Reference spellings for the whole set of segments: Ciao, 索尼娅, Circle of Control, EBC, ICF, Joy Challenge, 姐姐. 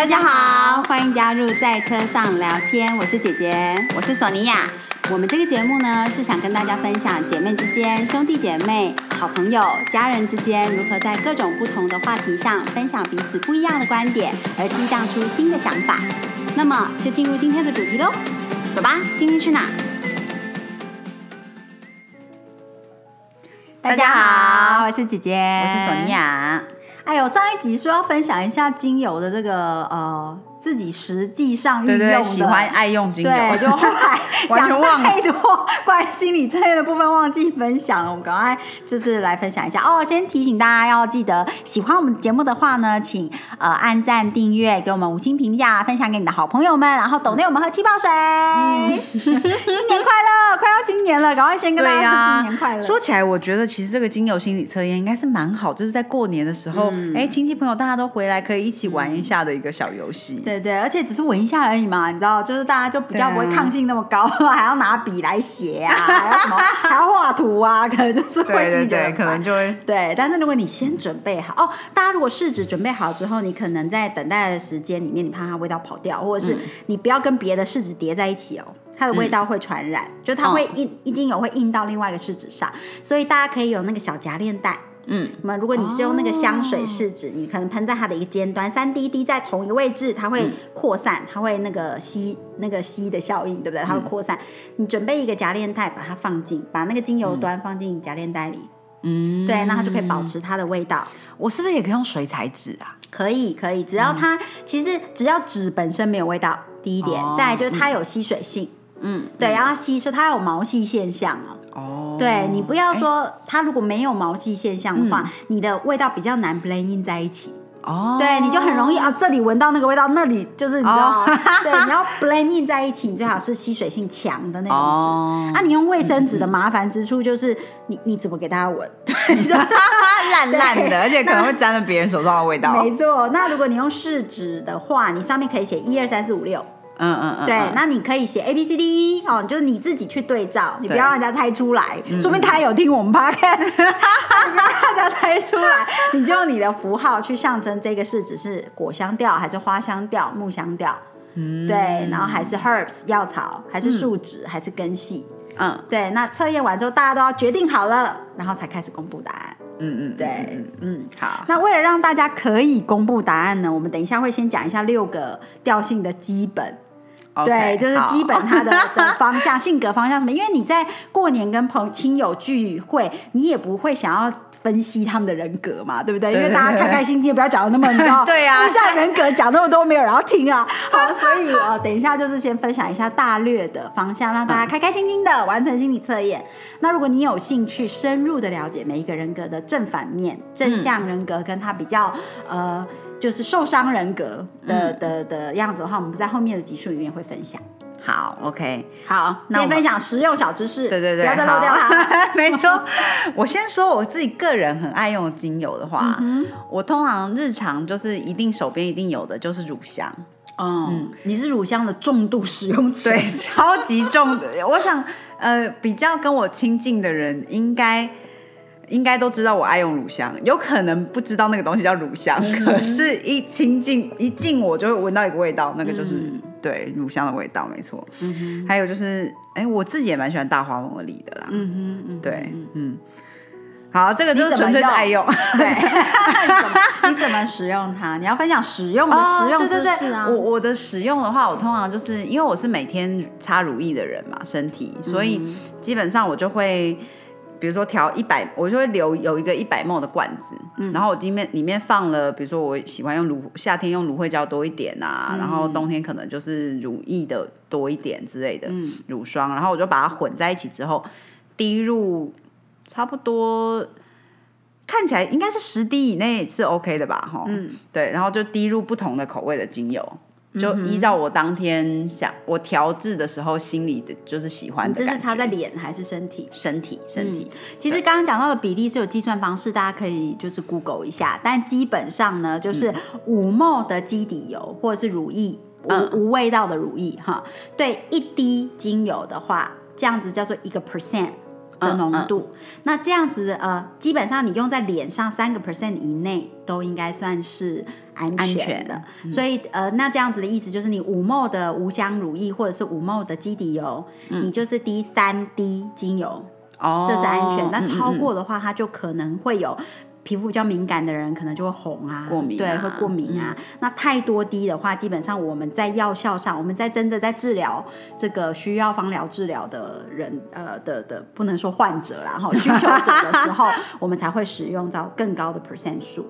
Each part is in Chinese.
大家好，欢迎加入在车上聊天，我是姐姐，我是索尼娅。我们这个节目呢，是想跟大家分享姐妹之间、兄弟姐妹、好朋友、家人之间如何在各种不同的话题上分享彼此不一样的观点，而激荡出新的想法。那么就进入今天的主题喽，走吧，今天去哪？大家好，我是姐姐，我是索尼娅。哎呦，上一集说要分享一下精油的这个自己实际上运用的，对对，喜欢爱用精油，对，就后来讲太多关于心理测验的部分忘记分享了，我们赶快就是来分享一下哦。先提醒大家要记得，喜欢我们节目的话呢，请按赞订阅，给我们五星评价，分享给你的好朋友们，然后抖内我们喝气泡水。新年快乐，快要新年了，赶快先跟大家说新年快乐。说起来，我觉得其实这个精油心理测验应该是蛮好，就是在过年的时候，哎，亲戚朋友大家都回来，可以一起玩一下的一个小游戏。对对，而且只是闻一下而已嘛，你知道，就是大家就比较不会抗性那么高，还要拿笔来写啊，还要什么，还要画图啊，可能就是会心觉得，可能就会对。但是如果你先准备好哦，大家如果试纸准备好之后，你可能在等待的时间里面，你怕它味道跑掉，或者是你不要跟别的试纸叠在一起哦。它的味道会传染，就它会一精油会印到另外一个试纸上，所以大家可以有那个小夹链袋。那如果你是用那个香水试纸，你可能喷在它的一个尖端，三滴滴在同一个位置，它会扩散，它会那个吸的效应，对不对？它会扩散。你准备一个夹链袋，把它放进，把那个精油端放进夹链袋里。对，那它就可以保持它的味道。我是不是也可以用水彩纸啊？可以，只要它其实只要纸本身没有味道，第一点，再来就是它有吸水性。对，然后吸收它有毛细现象哦。对，你不要说它如果没有毛细现象的话，你的味道比较难 blend 在一起。哦，对，你就很容易啊，这里闻到那个味道，那里就是你知道，对，你要 blending 在一起，你最好是吸水性强的那种纸。啊，你用卫生纸的麻烦之处就是，你怎么给大家闻？对，就烂的，而且可能会沾了别人手上的味道。没错，那如果你用试纸的话，你上面可以写1、2、3、4、5、6。对，那你可以写 ABCDE 哦，就是你自己去对照，你不要让人家猜出来，说明他有听我们 podcast， 不要让人家猜出来，你就用你的符号去象征这个试纸是果香调还是花香调、木香调，对，然后还是 herbs 药草，还是树脂，还是根系，对，那测验完之后大家都要决定好了，然后才开始公布答案。对，好。那为了让大家可以公布答案呢，我们等一下会先讲一下6个调性的基本。对，就是基本它的方向、性格方向什么，因为你在过年跟亲友聚会，你也不会想要分析他们的人格嘛，对不对？因为大家开开心心，不要讲的那么高，对啊，不像人格讲那么多没有人要听啊。好，所以等一下就是先分享一下大略的方向，让大家开开心心的完成心理测验。那如果你有兴趣深入的了解每一个人格的正反面、正向人格跟他比较就是受伤人格 的样子的话，我们在后面的集数里面会分享。好 ，OK， 好，那我们先分享实用小知识，对，不要再漏掉它。没错，我先说我自己个人很爱用精油的话，我通常日常就是一定手边一定有的就是乳香。你是乳香的重度使用者，对，超级重度。我想，比较跟我亲近的人应该都知道我爱用乳香，有可能不知道那个东西叫乳香，可是一近我就会闻到一个味道，那个就是对乳香的味道，没错。还有就是，我自己也蛮喜欢大花茉莉的啦。对，好，这个就是纯粹是爱用。对，你怎么使用它？你要分享使用的使用知识啊。我的使用的话，我通常就是因为我是每天擦乳液的人嘛，身体，所以基本上我就会。比如说调100，我就会留有一个100ml的罐子，然后我里面放了，比如说我喜欢夏天用芦荟胶多一点啊，然后冬天可能就是乳液的多一点之类的，乳霜，然后我就把它混在一起之后，滴入差不多看起来应该是10滴以内是 OK 的吧，对，然后就滴入不同的口味的精油。就依照我当天想我调制的时候心里的就是喜欢的感觉。你这是擦在脸还是身体？身体。其实刚刚讲到的比例是有计算方式，大家可以就是 Google 一下，但基本上呢就是5ml的基底油或者是乳液，无味道的乳液哈，对1滴精油的话，这样子叫做1% 的浓度。那这样子基本上你用在脸上3% 以内都应该算是安全的、嗯、所以那这样子的意思就是你5ml 的无香乳液或者是5ml 的基底油、嗯、你就是滴3滴精油、哦、这是安全。那超过的话、嗯、它就可能会有皮肤比较敏感的人可能就会红啊，过敏啊，对，会过敏啊、嗯、那太多滴的话基本上我们在药效上，我们在真的在治疗这个需要芳疗治疗的人的不能说患者啦，需求者的时候我们才会使用到更高的 percent 数。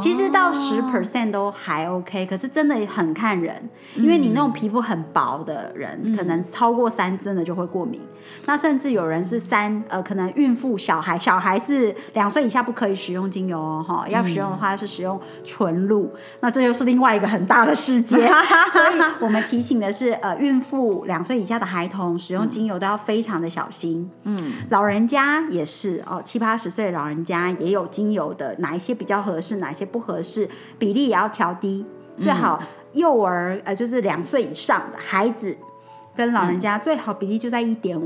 其实到 10% 都还 OK， 可是真的很看人，因为你那种皮肤很薄的人、嗯、可能超过3真的就会过敏、嗯、那甚至有人是3可能孕妇小孩是2岁以下不可以使用精油哦，要使用的话是使用纯露、嗯、那这又是另外一个很大的世界所以我们提醒的是孕妇2岁以下的孩童使用精油都要非常的小心。嗯，老人家也是哦，70-80岁的老人家也有精油的哪一些比较合适哪一些不合适，比例也要调低、嗯、最好幼儿就是2岁以上的孩子跟老人家、嗯、最好比例就在 1.5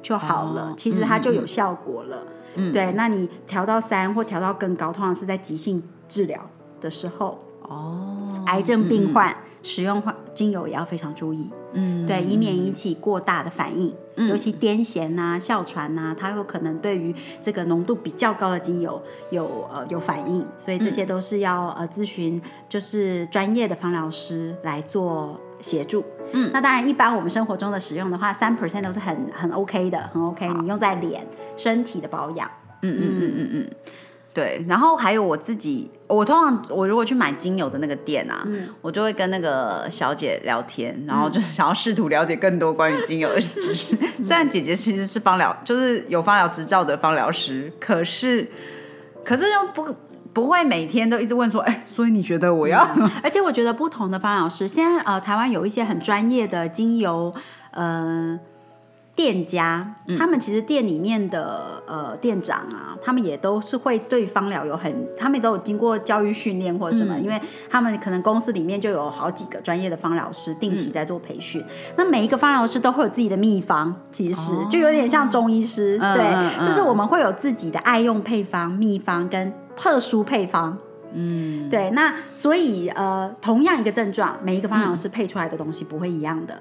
就好了、哦、其实它就有效果了、嗯、对。那你调到3或调到更高，通常是在急性治疗的时候哦，癌症病患、嗯、使用精油也要非常注意，嗯，对，以免引起过大的反应、嗯、尤其癫痫啊哮喘啊，它有可能对于这个浓度比较高的精油有反应，所以这些都是要咨询就是专业的芳疗师来做协助。嗯，那当然一般我们生活中的使用的话 3% 都是很 OK 的，很 OK， 你用在脸身体的保养。嗯嗯嗯嗯嗯，对。然后还有我自己，我通常我如果去买精油的那个店啊、嗯、我就会跟那个小姐聊天，然后就想要试图了解更多关于精油的知识、嗯、虽然姐姐其实是芳疗，就是有芳疗执照的芳疗师，可是又不会每天都一直问说哎，所以你觉得我要、嗯、而且我觉得不同的芳疗师现在台湾有一些很专业的精油店家，他们其实店里面的店长啊，他们也都是会对芳疗他们都有经过教育训练或者什么、嗯、因为他们可能公司里面就有好几个专业的芳疗师定期在做培训、嗯、那每一个芳疗师都会有自己的秘方，其实、哦、就有点像中医师、嗯、对、嗯、就是我们会有自己的爱用配方、秘方跟特殊配方。嗯，对。那所以同样一个症状，每一个芳疗师配出来的东西不会一样的，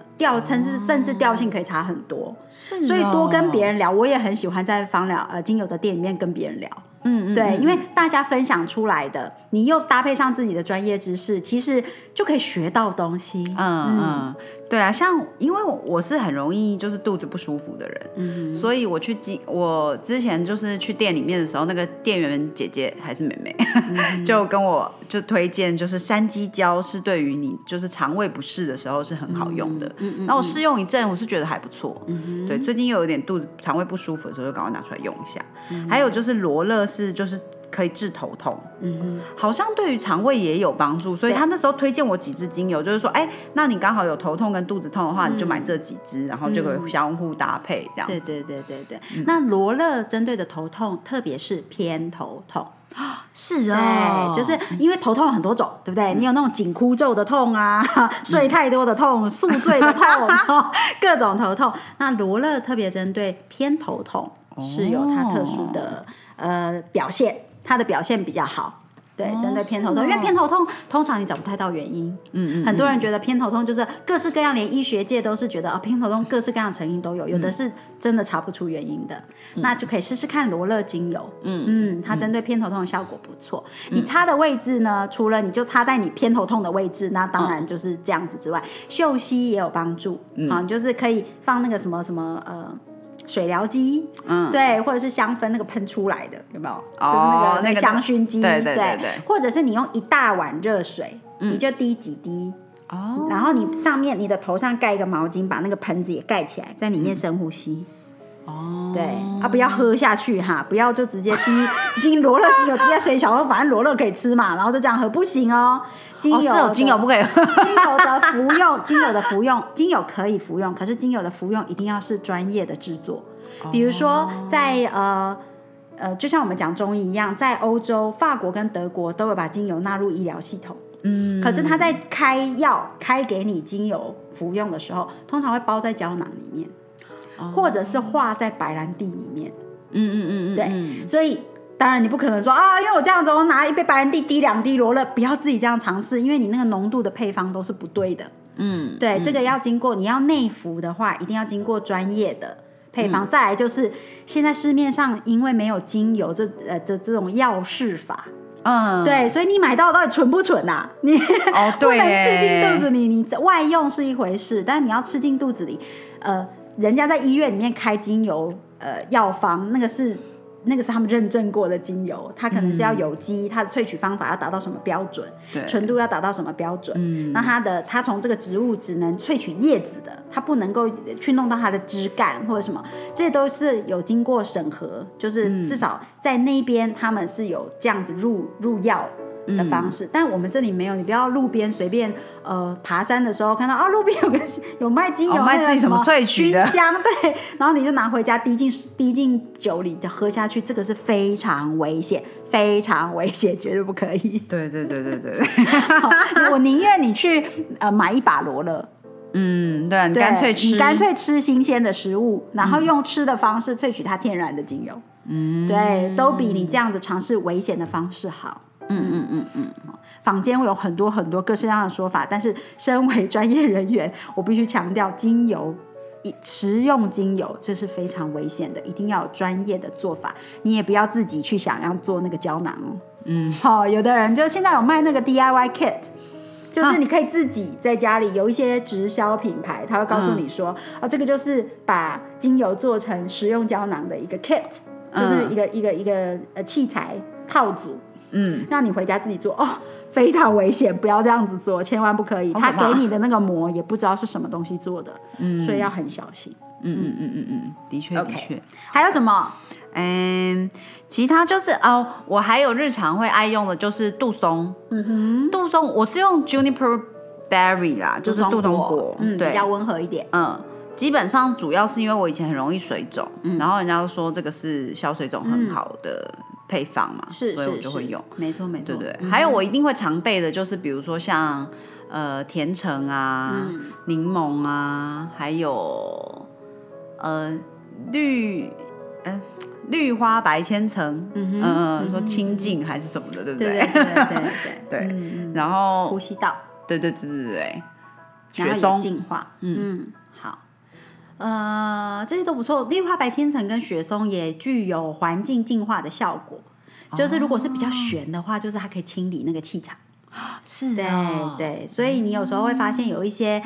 甚至调性可以差很多、哦、所以多跟别人聊，我也很喜欢在芳疗精油的店里面跟别人聊。嗯，对，因为大家分享出来的，你又搭配上自己的专业知识，其实就可以学到东西。嗯嗯，对啊，像因为我是很容易就是肚子不舒服的人，嗯，所以我之前就是去店里面的时候，那个店员姐姐还是妹妹、嗯、就跟我就推荐，就是山鸡椒是对于你就是肠胃不适的时候是很好用的。嗯嗯，然后我试用一阵，我是觉得还不错。嗯，对，最近又有点肚子肠胃不舒服的时候，就赶快拿出来用一下。嗯、还有就是罗勒。就是可以治头痛，嗯，好像对于肠胃也有帮助，所以他那时候推荐我几支精油，就是说，哎，那你刚好有头痛跟肚子痛的话，嗯、你就买这几支，然后就可以相互搭配，这样子。对对对对对。嗯、那罗勒针对的头痛，特别是偏头痛。是啊、哦，就是因为头痛有很多种，对不对？你有那种紧箍咒的痛啊，睡太多的痛，宿醉的痛，各种头痛。那罗勒特别针对偏头痛，是有它特殊的。表现，它的表现比较好，对，针对偏头痛，因为偏头痛通常你找不太到原因，嗯，很多人觉得偏头痛就是各式各样，连医学界都是觉得啊、哦，偏头痛各式各样的成因都有，有的是真的查不出原因的，嗯、那就可以试试看罗勒精油，嗯嗯，它针对偏头痛的效果不错。嗯、你擦的位置呢，除了你就擦在你偏头痛的位置，那当然就是这样子之外，嗅吸也有帮助，嗯、啊，你就是可以放那个什么什么水疗机，嗯，对，或者是香氛那个喷出来的，有没有？哦、就是那个香薰机，对对对对，或者是你用一大碗热水，嗯、你就滴几滴，哦，然后你上面你的头上盖一个毛巾，把那个盆子也盖起来，在里面深呼吸。嗯哦、对啊，不要喝下去哈，不要就直接滴精罗勒精油滴在水小方，反正罗勒可以吃嘛，然后就这样喝不行哦。精油是有精油不可以喝，精油的服用，精油可以服用，可是精油的服用一定要是专业的制作，比如说在就像我们讲中医一样，在欧洲法国跟德国都有把精油纳入医疗系统。嗯，可是他在开给你精油服用的时候，通常会包在胶囊里面。或者是画在白兰地里面，嗯嗯嗯，对，所以当然你不可能说啊，因为我这样子我拿一杯白兰地滴2滴罗勒，不要自己这样尝试，因为你那个浓度的配方都是不对的。嗯，对，这个要经过，你要内服的话一定要经过专业的配方。再来就是现在市面上因为没有精油的这种药事法，嗯，对，所以你买到到底纯不纯啊？你不能吃进肚子里，你外用是一回事，但你要吃进肚子里，人家在医院里面开精油药方，那个是他们认证过的精油，它可能是要有机，它的萃取方法要达到什么标准，纯度要达到什么标准，那它从这个植物只能萃取叶子的，它不能够去弄到它的枝干或者什么，这都是有经过审核，就是至少在那边他们是有这样子入药的方式，但我们这里没有，你不要路边随便爬山的时候看到啊，路边有卖精油，卖自己什么萃取的熏香，对，然后你就拿回家滴进酒里喝下去，这个是非常危险，非常危险，绝对不可以。对对对对对我宁愿你去买一把罗勒。嗯，对，你干脆吃新鲜的食物，然后用吃的方式萃取它天然的精油。嗯，对，都比你这样子尝试危险的方式好。嗯嗯嗯嗯，坊间有很多很多各式各样的说法，但是身为专业人员，我必须强调，精油食用精油这是非常危险的，一定要有专业的做法，你也不要自己去想要做那个胶囊。嗯，好，有的人就现在有卖那个 DIY kit。就是你可以自己在家里，有一些直销品牌他会告诉你说，哦，这个就是把精油做成食用胶囊的一个 kit， 就是一个器材套组，让你回家自己做。哦，非常危险，不要这样子做，千万不可以。他给你的那个膜也不知道是什么东西做的，所以要很小心。的确的确。还有什么？其他就是我还有日常会爱用的就是杜松。杜松我是用 Juniper Berry 啦，就是杜松果，对，比较温和一点。基本上主要是因为我以前很容易水肿，然后人家说这个是消水肿很好的配方嘛，所以我就会用。没错没错，对对。还有我一定会常备的就是比如说像甜橙啊、柠檬啊，还有绿花白千层，说清净还是什么的，对不对？对对对对对对。然后呼吸道，对对对对对。雪松净化，好，这些都不错。绿花白千层跟雪松也具有环境净化的效果，就是如果是比较悬的话，就是它可以清理那个气场。是啊，对对，所以你有时候会发现有一些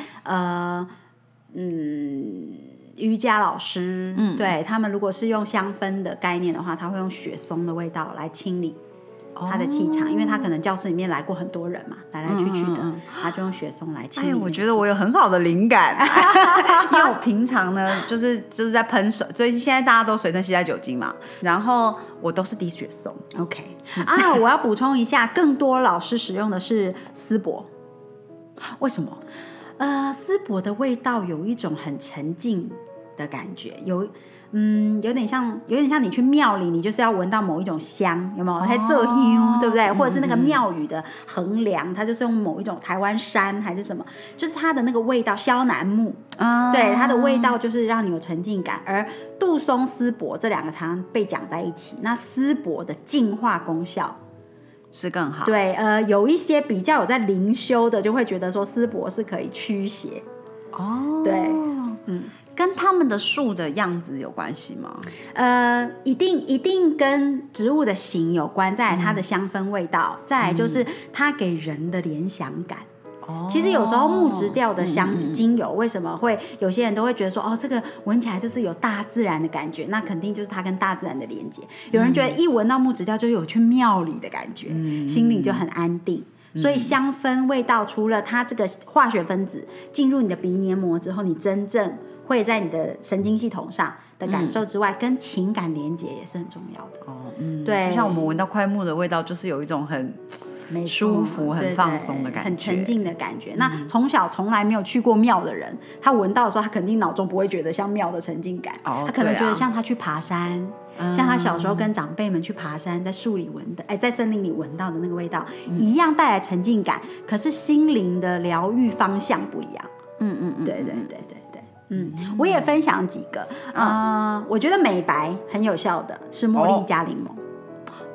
瑜伽老师，对，他们如果是用香氛的概念的话，他会用雪松的味道来清理他的气场，因为他可能教室里面来过很多人嘛，来来去去的，他就用雪松来清理。哎，我觉得我有很好的灵感，因为我平常呢就是在喷手，所以现在大家都随身携带酒精嘛，然后我都是滴雪松。OK 我要补充一下，更多老师使用的是丝柏，为什么？丝柏的味道有一种很沉静的感觉，有点像你去庙里，你就是要闻到某一种香，有没有？它这香，对不对？或者是那个庙宇的横梁，它就是用某一种台湾杉还是什么，就是它的那个味道，萧楠木，对，它的味道就是让你有沉浸感。而杜松、丝柏这两个常常被讲在一起，那丝柏的净化功效是更好。对，有一些比较有在灵修的，就会觉得说丝柏是可以驱邪。哦，对，跟他们的树的样子有关系吗？一定跟植物的形有关，再来它的香氛味道，再来就是它给人的联想感。其实有时候木质调的精油为什么会有些人都会觉得说，这个闻起来就是有大自然的感觉，那肯定就是它跟大自然的连接。有人觉得一闻到木质调就有去庙里的感觉，心里就很安定。所以香氛味道除了它这个化学分子进入你的鼻黏膜之后，你真正会在你的神经系统上的感受之外，跟情感连接也是很重要的。对，就像我们闻到檜木的味道，就是有一种很舒服很放松的感觉，很沉静的感觉。那从小从来没有去过庙的人，他闻到的时候他肯定脑中不会觉得像庙的沉静感，他可能觉得像他去爬山，像他小时候跟长辈们去爬山，在树里闻的，在森林里闻到的那个味道一样，带来沉静感，可是心灵的疗愈方向不一样。对对对对对。我也分享几个。我觉得美白很有效的是茉莉加柠檬。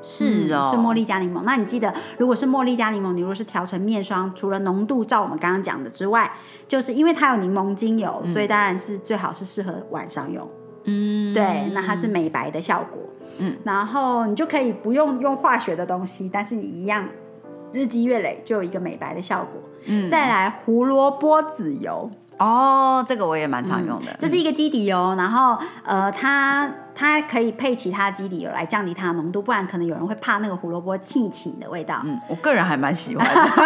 是哦、嗯、是茉莉加柠檬。那你记得如果是茉莉加柠檬，你如果是调成面霜，除了浓度照我们刚刚讲的之外，就是因为它有柠檬精油、嗯、所以当然是最好是适合晚上用。嗯，对，那它是美白的效果。嗯，然后你就可以不用用化学的东西，但是你一样日积月累就有一个美白的效果。嗯，再来胡萝卜籽油。哦，这个我也蛮常用的、嗯、这是一个基底油，然后它可以配其他基底油来降低它的浓度，不然可能有人会怕那个胡萝卜气体的味道。嗯，我个人还蛮喜欢的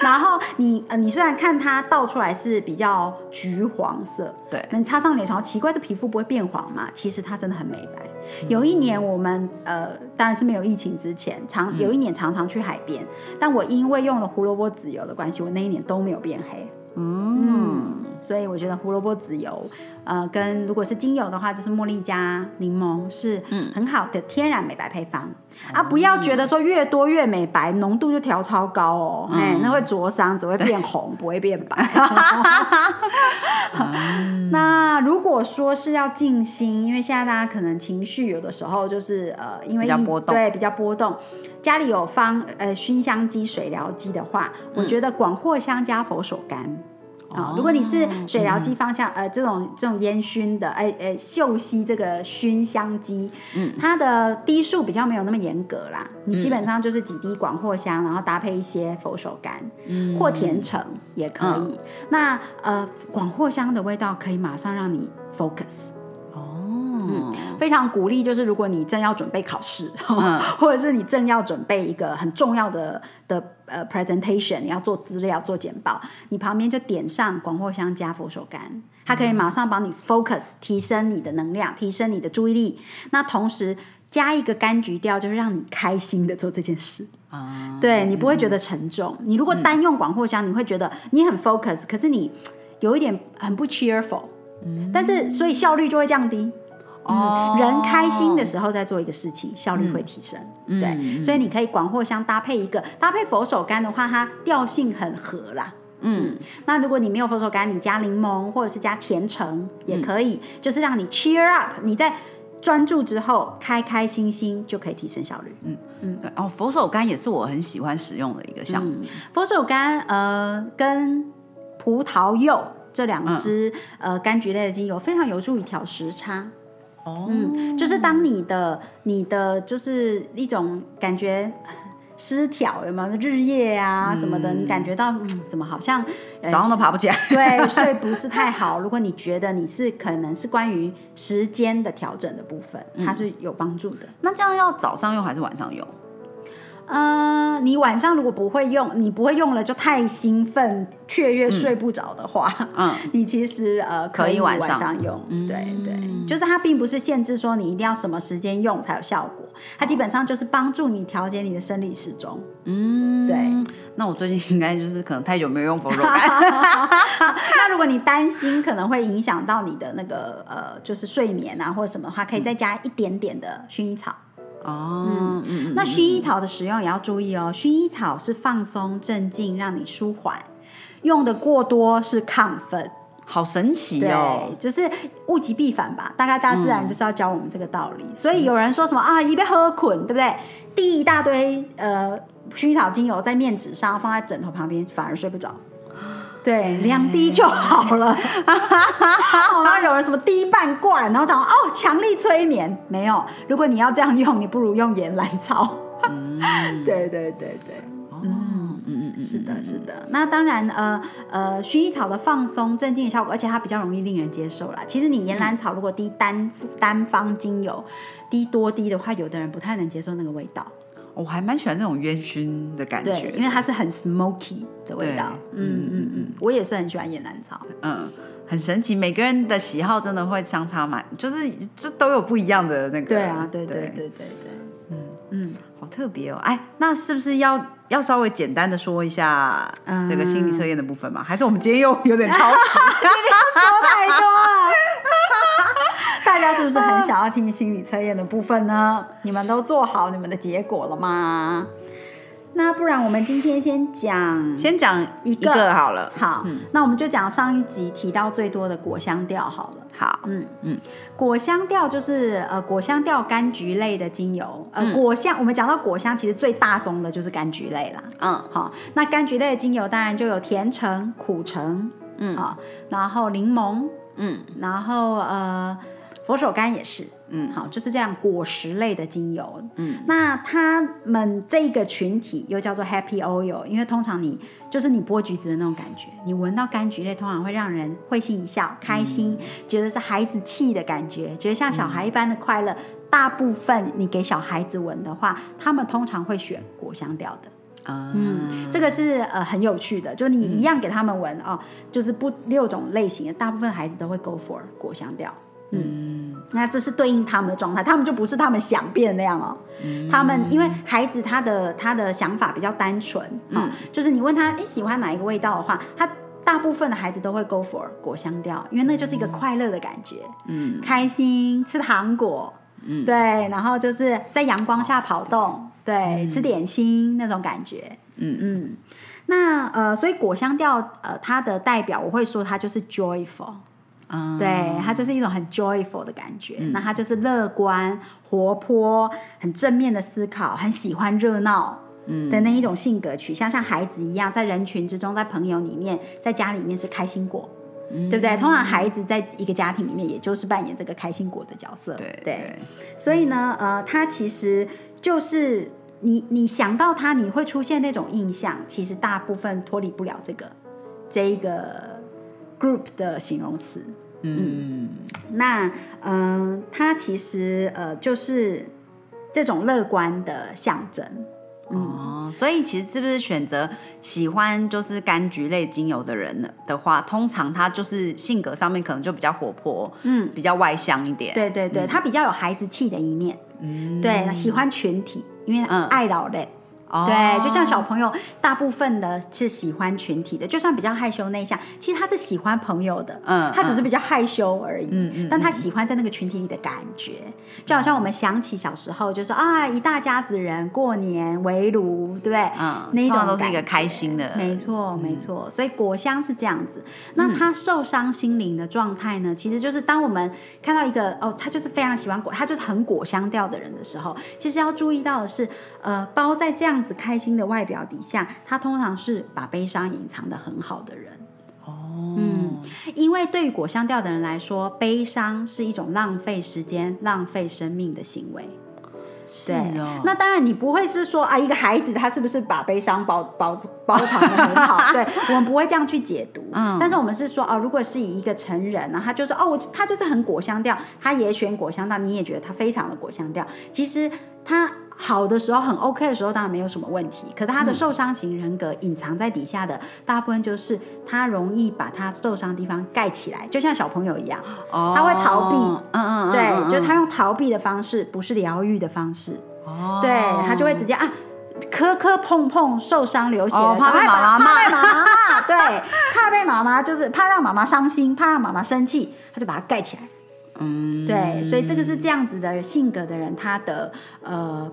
然后你虽然看它倒出来是比较橘黄色，对，你擦上脸上奇怪这皮肤不会变黄吗？其实它真的很美白。有一年我们当然是没有疫情之前，有一年常常去海边、嗯、但我因为用了胡萝卜籽油的关系，我那一年都没有变黑。嗯，所以我觉得胡萝卜籽油跟如果是精油的话，就是茉莉加柠檬是很好的天然美白配方、嗯、啊，不要觉得说越多越美白，浓度就调超高哦、嗯欸、那会灼伤，只会变红不会变白、嗯、那如果说是要静心，因为现在大家可能情绪有的时候就是因为比较波动，家里有放熏香机水疗机的话、嗯、我觉得广藿香加佛手柑哦、如果你是水疗机方向、嗯、这种烟熏的嗅吸这个熏香机、嗯、它的滴数比较没有那么严格啦、嗯、你基本上就是几滴广藿香，然后搭配一些佛手柑、嗯、或甜橙也可以、嗯、那广藿香的味道可以马上让你 focus。嗯、非常鼓励，就是如果你正要准备考试、嗯、或者是你正要准备一个很重要的 presentation， 你要做资料做简报，你旁边就点上广藿香加佛手柑，它可以马上帮你 focus， 提升你的能量，提升你的注意力，那同时加一个柑橘调，就是让你开心的做这件事、嗯、对，你不会觉得沉重。你如果单用广藿香、嗯、你会觉得你很 focus， 可是你有一点很不 cheerful、嗯、但是所以效率就会降低。嗯、人开心的时候在做一个事情，效率会提升、嗯、对、嗯、所以你可以广藿香搭配佛手柑的话，它调性很合啦。嗯，那如果你没有佛手柑，你加柠檬或者是加甜橙也可以、嗯、就是让你 cheer up， 你在专注之后开开心心就可以提升效率。嗯嗯，对哦，佛手柑也是我很喜欢使用的一个项目、嗯、佛手柑跟葡萄柚这两支、嗯、柑橘类的精油非常有助于调时差。嗯，就是当你的就是一种感觉失调，有没有日夜啊什么的、嗯、你感觉到、嗯、怎么好像早上都爬不起来，对，睡不是太好如果你觉得你是可能是关于时间的调整的部分、嗯、它是有帮助的。那这样要早上用还是晚上用？你晚上如果不会用了就太兴奋雀跃睡不着的话、嗯、你其实可以晚上用、嗯、对对，就是它并不是限制说你一定要什么时间用才有效果，它基本上就是帮助你调节你的生理时钟。嗯，对。那我最近应该就是可能太久没有用佛手柑那如果你担心可能会影响到你的那个就是睡眠啊或者什么的话，可以再加一点点的薰衣草。哦、嗯，那薰衣草的使用也要注意哦。薰衣草是放松、镇静，让你舒缓；用的过多是亢奋。好神奇哦！对，就是物极必反吧。大概大自然就是要教我们这个道理。嗯、所以有人说什么啊，一杯喝困，对不对？滴一大堆薰衣草精油在面纸上，放在枕头旁边，反而睡不着。对，两滴就好了。然后有人什么滴半罐，然后讲哦，强力催眠，没有。如果你要这样用，你不如用岩兰草。对对对对，嗯嗯嗯，是的，是的。那当然，薰衣草的放松镇静效果，而且它比较容易令人接受啦。其实你岩兰草如果滴单方精油，滴多滴的话，有的人不太能接受那个味道。我还蛮喜欢那种烟熏的感觉，对，因为它是很 smoky 的味道。嗯嗯嗯，我也是很喜欢岩兰草。嗯，很神奇，每个人的喜好真的会相差蛮，就是就都有不一样的那个。对啊，对对对对对。嗯嗯，好特别哦！哎，那是不是要稍微简单的说一下这个心理测验的部分嘛？还是我们今天又有点超时？说太多了。大家是不是很想要听心理测验的部分呢？你们都做好你们的结果了吗？那不然我们今天先讲一个好了。好，那我们就讲上一集提到最多的果香调好了。好，果香调就是果香调柑橘类的精油。果香，我们讲到果香，其实最大宗的就是柑橘类啦。好，那柑橘类的精油当然就有甜橙、苦橙，然后柠檬，然后佛手柑也是。好，就是这样果实类的精油。那他们这个群体又叫做 Happy Oil， 因为通常你就是你剥橘子的那种感觉，你闻到柑橘类通常会让人会心一笑，开心，觉得是孩子气的感觉，觉得像小孩一般的快乐。大部分你给小孩子闻的话，他们通常会选果香调的。这个是很有趣的，就你一样给他们闻就是不六种类型的，大部分孩子都会 go for 果香调。那这是对应他们的状态，他们就不是他们想变那样他们因为孩子他的想法比较单纯，就是你问他喜欢哪一个味道的话，他大部分的孩子都会 go for 果香调，因为那就是一个快乐的感觉，开心，吃糖果，对，然后就是在阳光下跑动，对，吃点心那种感觉，那所以果香调它的代表我会说它就是 joyful。对，它就是一种很 joyful 的感觉，那它就是乐观、活泼、很正面的思考，很喜欢热闹的那一种性格取向，像孩子一样，在人群之中，在朋友里面，在家里面是开心果，对不对？通常孩子在一个家庭里面，也就是扮演这个开心果的角色，对。所以呢，它其实就是你想到它，你会出现那种印象，其实大部分脱离不了这一个。group 的形容词。那它其实就是这种乐观的象征。所以其实是不是选择喜欢就是柑橘类精油的人的话，通常他就是性格上面可能就比较活泼，比较外向一点。对，他比较有孩子气的一面。对，喜欢群体，因为爱劳累。对，就像小朋友大部分的是喜欢群体的，就算比较害羞内向，其实他是喜欢朋友的，他只是比较害羞而已，但他喜欢在那个群体里的感觉，就好像我们想起小时候就说一大家子人过年围炉，对不对？那一种都是一个开心的，没错，所以果香是这样子。那他受伤心灵的状态呢，其实就是当我们看到一个他就是非常喜欢他就是很果香调的人的时候，其实要注意到的是包在这样子开心的外表底下，他通常是把悲伤隐藏得很好的人。因为对于果香调的人来说，悲伤是一种浪费时间、浪费生命的行为。对，那当然你不会是说一个孩子他是不是把悲伤包藏得很好？对，我们不会这样去解读。但是我们是说如果是以一个成人呢，他就是他就是很果香调，他也选果香调，你也觉得他非常的果香调。其实他好的时候很 OK 的时候当然没有什么问题，可是他的受伤型人格隐藏在底下的大部分就是他容易把他受伤的地方盖起来，就像小朋友一样，他会逃避，对，就是他用逃避的方式，不是疗愈的方式，对，他就会直接磕磕碰碰受伤流血了，怕被妈妈骂，对，怕被妈妈就是怕让妈妈伤心，怕让妈妈生气，他就把它盖起来。对，所以这个是这样子的性格的人，他的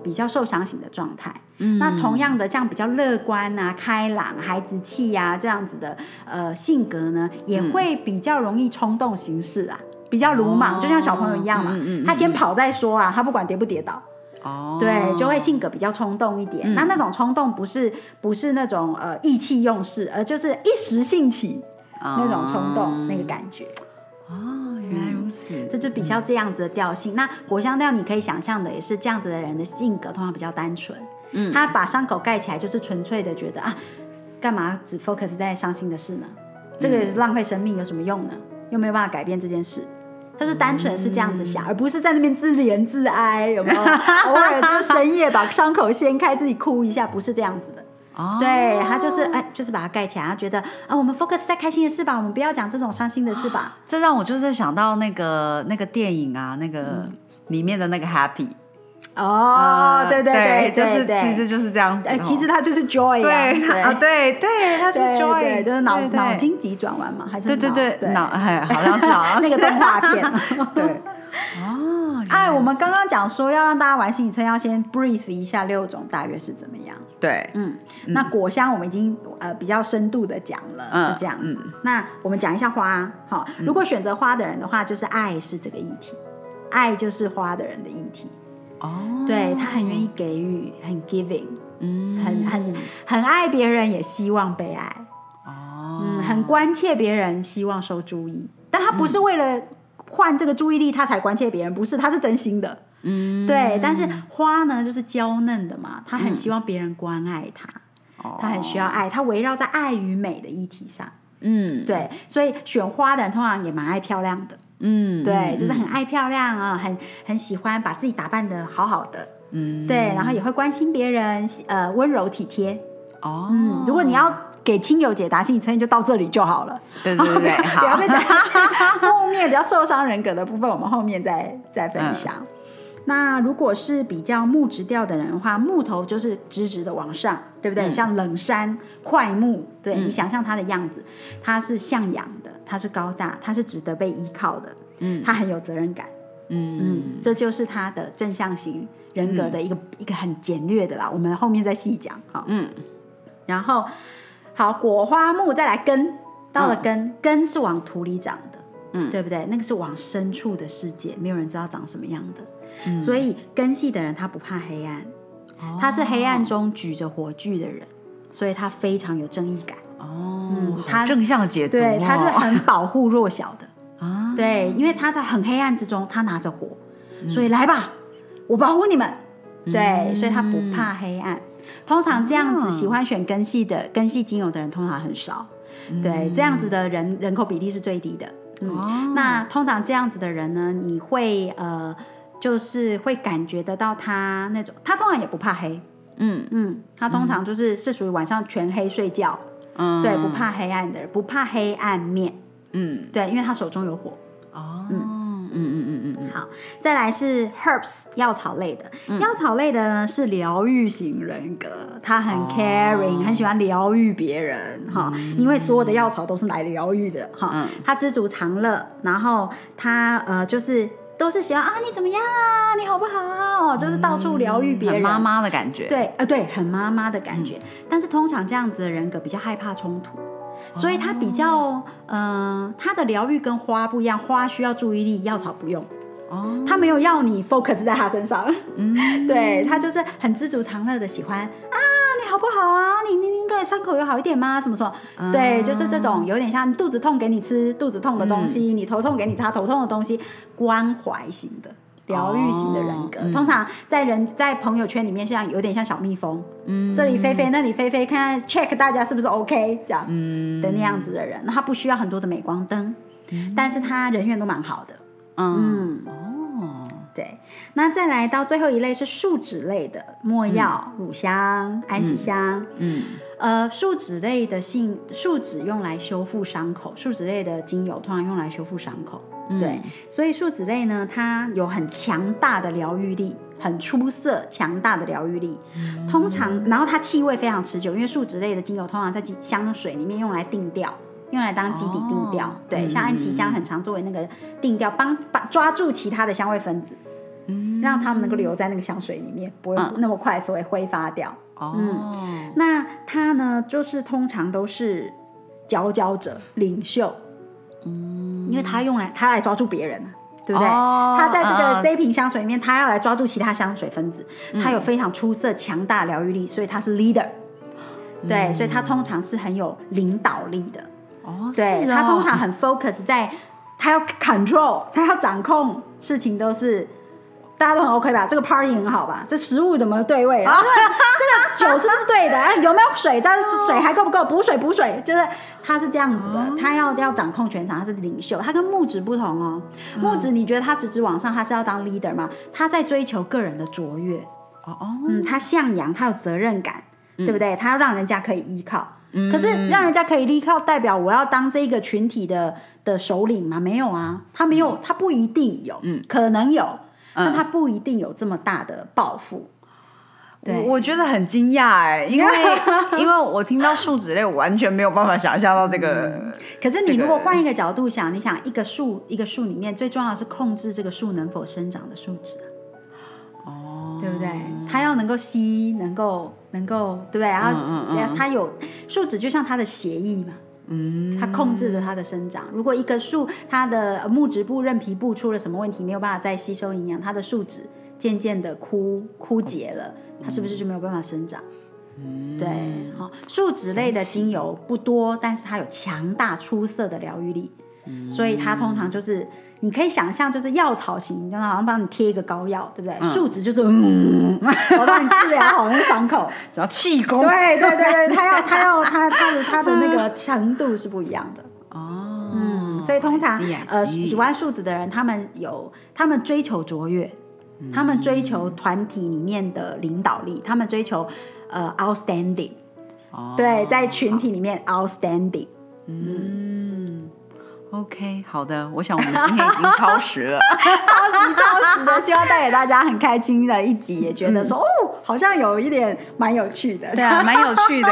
比较受伤型的状态。那同样的，这样比较乐观啊、开朗、孩子气啊这样子的性格呢，也会比较容易冲动行事啊，比较鲁莽，就像小朋友一样嘛，他先跑再说啊，他不管跌不跌倒。对，就会性格比较冲动一点。那种冲动不是那种意气用事，而就是一时兴起那种冲动那个感觉。原来如此，这就比较这样子的调性。那果香调你可以想象的也是这样子的人的性格通常比较单纯，他把伤口盖起来就是纯粹的觉得干嘛只 focus 在伤心的事呢？这个浪费生命有什么用呢？又没有办法改变这件事，他是单纯是这样子想，而不是在那边自怜自哀，有没有？偶尔就深夜把伤口掀开自己哭一下，不是这样子的。对，他就是就是把它盖起来，他觉得我们 focus 在开心的事吧，我们不要讲这种伤心的事吧。这让我就是想到那个电影那个里面的那个 Happy。对，就是其实就是这样子。其实他就是 joy 对，他是 joy， 对，就是脑筋急转弯嘛，还是对，好像是那个动画片。对。我们刚刚讲说要让大家玩心理测，要先 brief 一下六种大约是怎么样。对，嗯，那果香我们已经比较深度的讲了，是这样子。那我们讲一下花，好，如果选择花的人的话，就是爱是这个议题，爱就是花的人的议题。哦，对，他很愿意给予，很 giving， 很爱别人，也希望被爱。哦，很关切别人，希望受注意，但他不是为了换这个注意力他才关切别人，不是，他是真心的。嗯，对，但是花呢就是娇嫩的嘛，他很希望别人关爱他，他很需要爱，他围绕在爱与美的议题上。嗯，对，所以选花的人通常也蛮爱漂亮的。嗯，对，就是很爱漂亮啊，很喜欢把自己打扮得好好的。嗯，对，然后也会关心别人，温柔体贴。哦，如果你要给亲友解答心理测验就到这里就好了。对对对，好，不要再讲后面比较受伤人格的部分，我们后面再分享。那如果是比较木质调的人的话，木头就是直直的往上，对不对？像冷杉、块木，对，你想象它的样子，它是向阳的，它是高大，它是值得被依靠的，它很有责任感，这就是它的正向型人格的一个很简略的啦，我们后面再细讲，好，然后好，果花木再来根，到了根，根是往土里长的，对不对？那个是往深处的世界，没有人知道长什么样的。所以根系的人他不怕黑暗，他是黑暗中举着火炬的人，所以他非常有正义感。哦，他正向的解读，对，他是很保护弱小的啊。对，因为他在很黑暗之中，他拿着火，所以来吧，我保护你们。对，所以他不怕黑暗。通常这样子喜欢选根系的根系精油的人通常很少，对，这样子的人口比例是最低的。那通常这样子的人呢，你会就是会感觉得到他那种，他通常也不怕黑，他通常就是属于晚上全黑睡觉，对，不怕黑暗的人，不怕黑暗面，对，因为他手中有火。哦，好，再来是 herbs 药草类的，药草类的呢是疗愈型人格，他很 caring， 很喜欢疗愈别人哈，因为所有的药草都是来疗愈的哈，他知足常乐，然后他就是。都是喜欢啊，你怎么样啊，你好不好，就是到处疗愈别人，很妈妈的感觉。对，对，很妈妈的感觉。但是通常这样子的人格比较害怕冲突，所以他比较，他的疗愈跟花不一样，花需要注意力，药草不用。哦，他没有要你 focus 在他身上。对，他就是很知足常乐的，喜欢啊。你好不好啊？你对伤口有好一点吗？什么时候？对，就是这种有点像肚子痛给你吃肚子痛的东西，你头痛给你擦头痛的东西，关怀型的、疗愈型的人格，通常在朋友圈里面像有点像小蜜蜂，这里飞飞那里飞飞，看 check 大家是不是 OK 这样的那样子的人，他不需要很多的镁光灯，但是他人缘都蛮好的。对，那再来到最后一类是树脂类的，没药、乳香、安息香。树脂类的树脂用来修复伤口，树脂类的精油通常用来修复伤口。对，所以树脂类呢，它有很强大的疗愈力，很出色强大的疗愈力。通常，然后它气味非常持久，因为树脂类的精油通常在香水里面用来定调。用来当基底定调，对，像安琪香很常作为那个定调，帮抓住其他的香味分子，让他们能够留在那个香水里面，不会那么快挥发掉。那它呢，就是通常都是佼佼者、领袖，因为它来抓住别人，对不对？它在这一瓶香水里面，它要来抓住其他香水分子，它有非常出色、强大疗愈力，所以它是 leader，对，所以它通常是很有领导力的。对，他通常很 focus 在他要 control， 他要掌控事情，都是大家都很 OK 吧？这个 party 很好吧？这食物怎么对味了？这个酒是不是对的？有没有水？但是水还够不够？补水，就是他是这样子的，他要掌控全场，他是领袖。他跟木质不同哦，木质你觉得他直直往上，他是要当 leader 吗？他在追求个人的卓越。他向阳，他有责任感，对不对？他要让人家可以依靠。可是让人家可以依靠，代表我要当这个群体的首领吗？没有啊，他没有，他不一定有，可能有，但他不一定有这么大的抱负。我觉得很惊讶因为我听到树脂类，我完全没有办法想象到这个。可是你如果换一个角度想，你想一个树里面最重要的是控制这个树能否生长的树脂。对不对？它要能够吸，能够对不对？然后、它有树脂就像它的血液嘛，它控制着它的生长。如果一棵树它的木质部、韧皮部出了什么问题，没有办法再吸收营养，它的树脂渐渐的枯竭了，它是不是就没有办法生长？对，好，树脂类的精油不多，但是它有强大出色的疗愈力，所以它通常就是。你可以想象，就是药草型，好像帮你贴一个膏药，对不对？树脂就是，我帮你治疗好那个伤口，然后气功，对对对对，它的那个程度是不一样的。哦，所以通常喜欢树脂的人，他们追求卓越，他们追求团体里面的领导力，他们追求outstanding，对，在群体里面 outstanding，OK， 好的，我想我们今天已经超时了，超时的，希望带给大家很开心的一集，也觉得说、好像有一点蛮有趣的，对啊，蛮有趣的。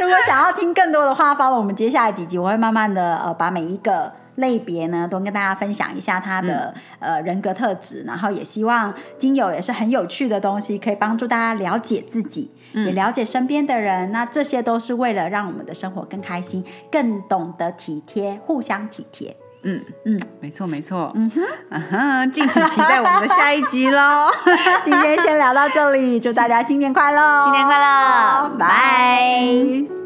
如果想要听更多的话，follow我们接下来几集，我会慢慢的把每一个类别呢都跟大家分享一下他的、人格特质，然后也希望精油也是很有趣的东西，可以帮助大家了解自己，也了解身边的人，那这些都是为了让我们的生活更开心，更懂得体贴，互相体贴。没错没错，敬请期待我们的下一集咯。今天先聊到这里，祝大家新年快乐，新年快乐，拜拜。